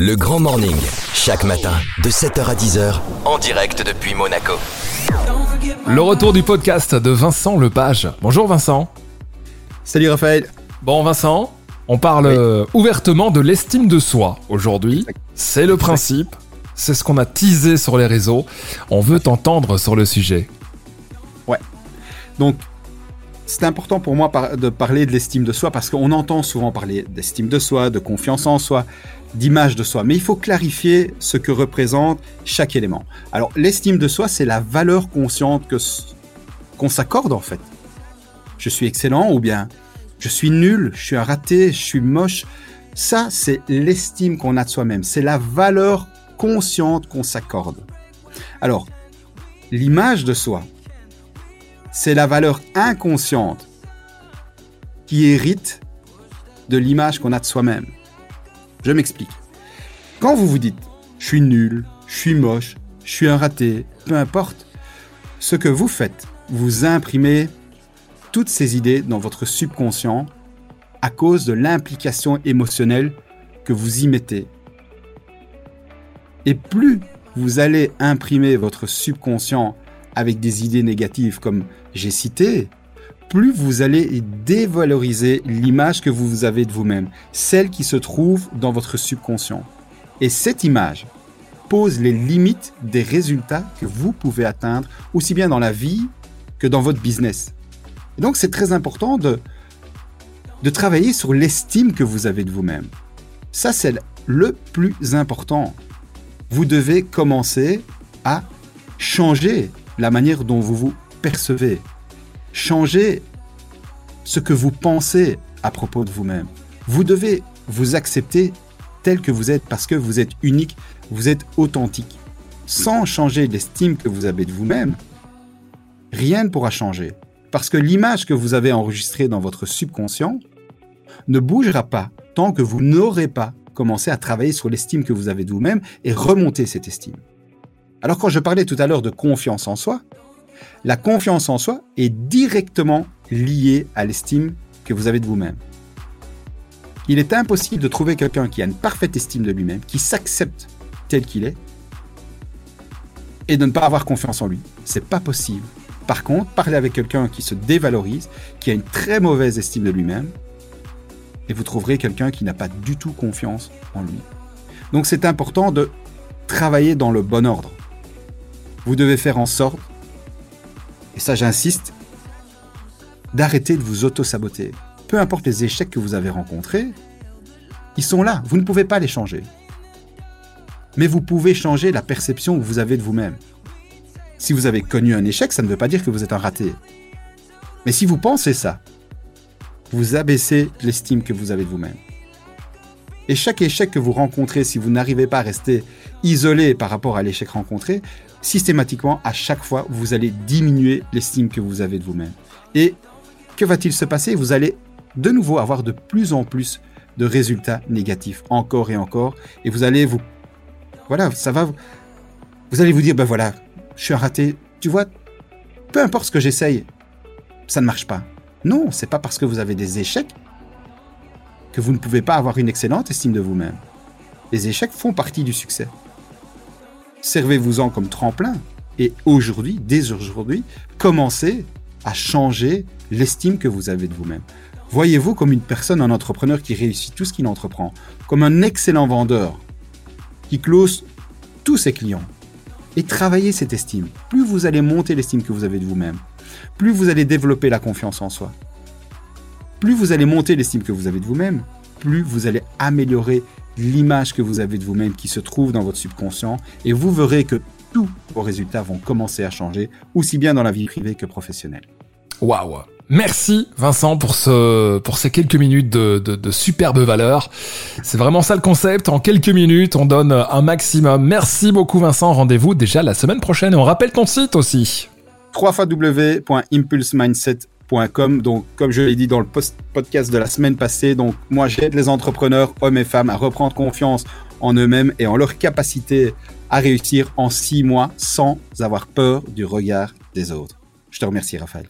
Le Grand Morning, chaque matin, de 7h à 10h, en direct depuis Monaco. Le retour du podcast de Vincent Lepage. Bonjour Vincent. Salut Raphaël. Bon Vincent, on parle ouvertement de l'estime de soi aujourd'hui. C'est le principe, c'est ce qu'on a teasé sur les réseaux. On veut t'entendre sur le sujet. Ouais, donc c'est important pour moi de parler de l'estime de soi parce qu'on entend souvent parler d'estime de soi, de confiance en soi, d'image de soi. Mais il faut clarifier ce que représente chaque élément. Alors, l'estime de soi, c'est la valeur consciente qu'on s'accorde en fait. Je suis excellent ou bien je suis nul, je suis un raté, je suis moche. Ça, c'est l'estime qu'on a de soi-même. C'est la valeur consciente qu'on s'accorde. Alors, l'image de soi, c'est la valeur inconsciente qui hérite de l'image qu'on a de soi-même. Je m'explique. Quand vous vous dites « je suis nul »,« je suis moche »,« je suis un raté », peu importe, ce que vous faites, vous imprimez toutes ces idées dans votre subconscient à cause de l'implication émotionnelle que vous y mettez. Et plus vous allez imprimer votre subconscient avec des idées négatives comme j'ai cité, plus vous allez dévaloriser l'image que vous avez de vous-même, celle qui se trouve dans votre subconscient. Et cette image pose les limites des résultats que vous pouvez atteindre, aussi bien dans la vie que dans votre business. Et donc c'est très important de travailler sur l'estime que vous avez de vous-même. Ça, c'est le plus important. Vous devez commencer à changer la manière dont vous vous percevez. Changez ce que vous pensez à propos de vous-même. Vous devez vous accepter tel que vous êtes parce que vous êtes unique, vous êtes authentique. Sans changer l'estime que vous avez de vous-même, rien ne pourra changer. Parce que l'image que vous avez enregistrée dans votre subconscient ne bougera pas tant que vous n'aurez pas commencé à travailler sur l'estime que vous avez de vous-même et remonter cette estime. Alors quand je parlais tout à l'heure de confiance en soi, la confiance en soi est directement liée à l'estime que vous avez de vous-même. Il est impossible de trouver quelqu'un qui a une parfaite estime de lui-même, qui s'accepte tel qu'il est, et de ne pas avoir confiance en lui. C'est pas possible. Par contre, parlez avec quelqu'un qui se dévalorise, qui a une très mauvaise estime de lui-même, et vous trouverez quelqu'un qui n'a pas du tout confiance en lui. Donc c'est important de travailler dans le bon ordre. Vous devez faire en sorte, et ça j'insiste, d'arrêter de vous auto-saboter. Peu importe les échecs que vous avez rencontrés, ils sont là, vous ne pouvez pas les changer. Mais vous pouvez changer la perception que vous avez de vous-même. Si vous avez connu un échec, ça ne veut pas dire que vous êtes un raté. Mais si vous pensez ça, vous abaissez l'estime que vous avez de vous-même. Et chaque échec que vous rencontrez, si vous n'arrivez pas à rester isolé par rapport à l'échec rencontré, systématiquement, à chaque fois, vous allez diminuer l'estime que vous avez de vous-même. Et que va-t-il se passer ? Vous allez de nouveau avoir de plus en plus de résultats négatifs, encore et encore. Et vous allez vous... Voilà, ça va... Vous allez vous dire, ben voilà, je suis un raté. Tu vois, peu importe ce que j'essaye, ça ne marche pas. Non, c'est pas parce que vous avez des échecs que vous ne pouvez pas avoir une excellente estime de vous-même. Les échecs font partie du succès. Servez-vous-en comme tremplin et aujourd'hui, dès aujourd'hui, commencez à changer l'estime que vous avez de vous-même. Voyez-vous comme une personne, un entrepreneur qui réussit tout ce qu'il entreprend, comme un excellent vendeur qui close tous ses clients. Et travaillez cette estime. Plus vous allez monter l'estime que vous avez de vous-même, plus vous allez développer la confiance en soi. Plus vous allez monter l'estime que vous avez de vous-même, plus vous allez améliorer l'image que vous avez de vous-même qui se trouve dans votre subconscient et vous verrez que tous vos résultats vont commencer à changer, aussi bien dans la vie privée que professionnelle. Waouh! Merci Vincent pour ces quelques minutes de superbe valeur. C'est vraiment ça le concept. En quelques minutes, on donne un maximum. Merci beaucoup Vincent. Rendez-vous déjà la semaine prochaine. Et on rappelle ton site aussi. www.impulsemindset.com. Donc, comme je l'ai dit dans le podcast de la semaine passée, donc moi j'aide les entrepreneurs, hommes et femmes, à reprendre confiance en eux-mêmes et en leur capacité à réussir en 6 mois sans avoir peur du regard des autres. Je te remercie Raphaël.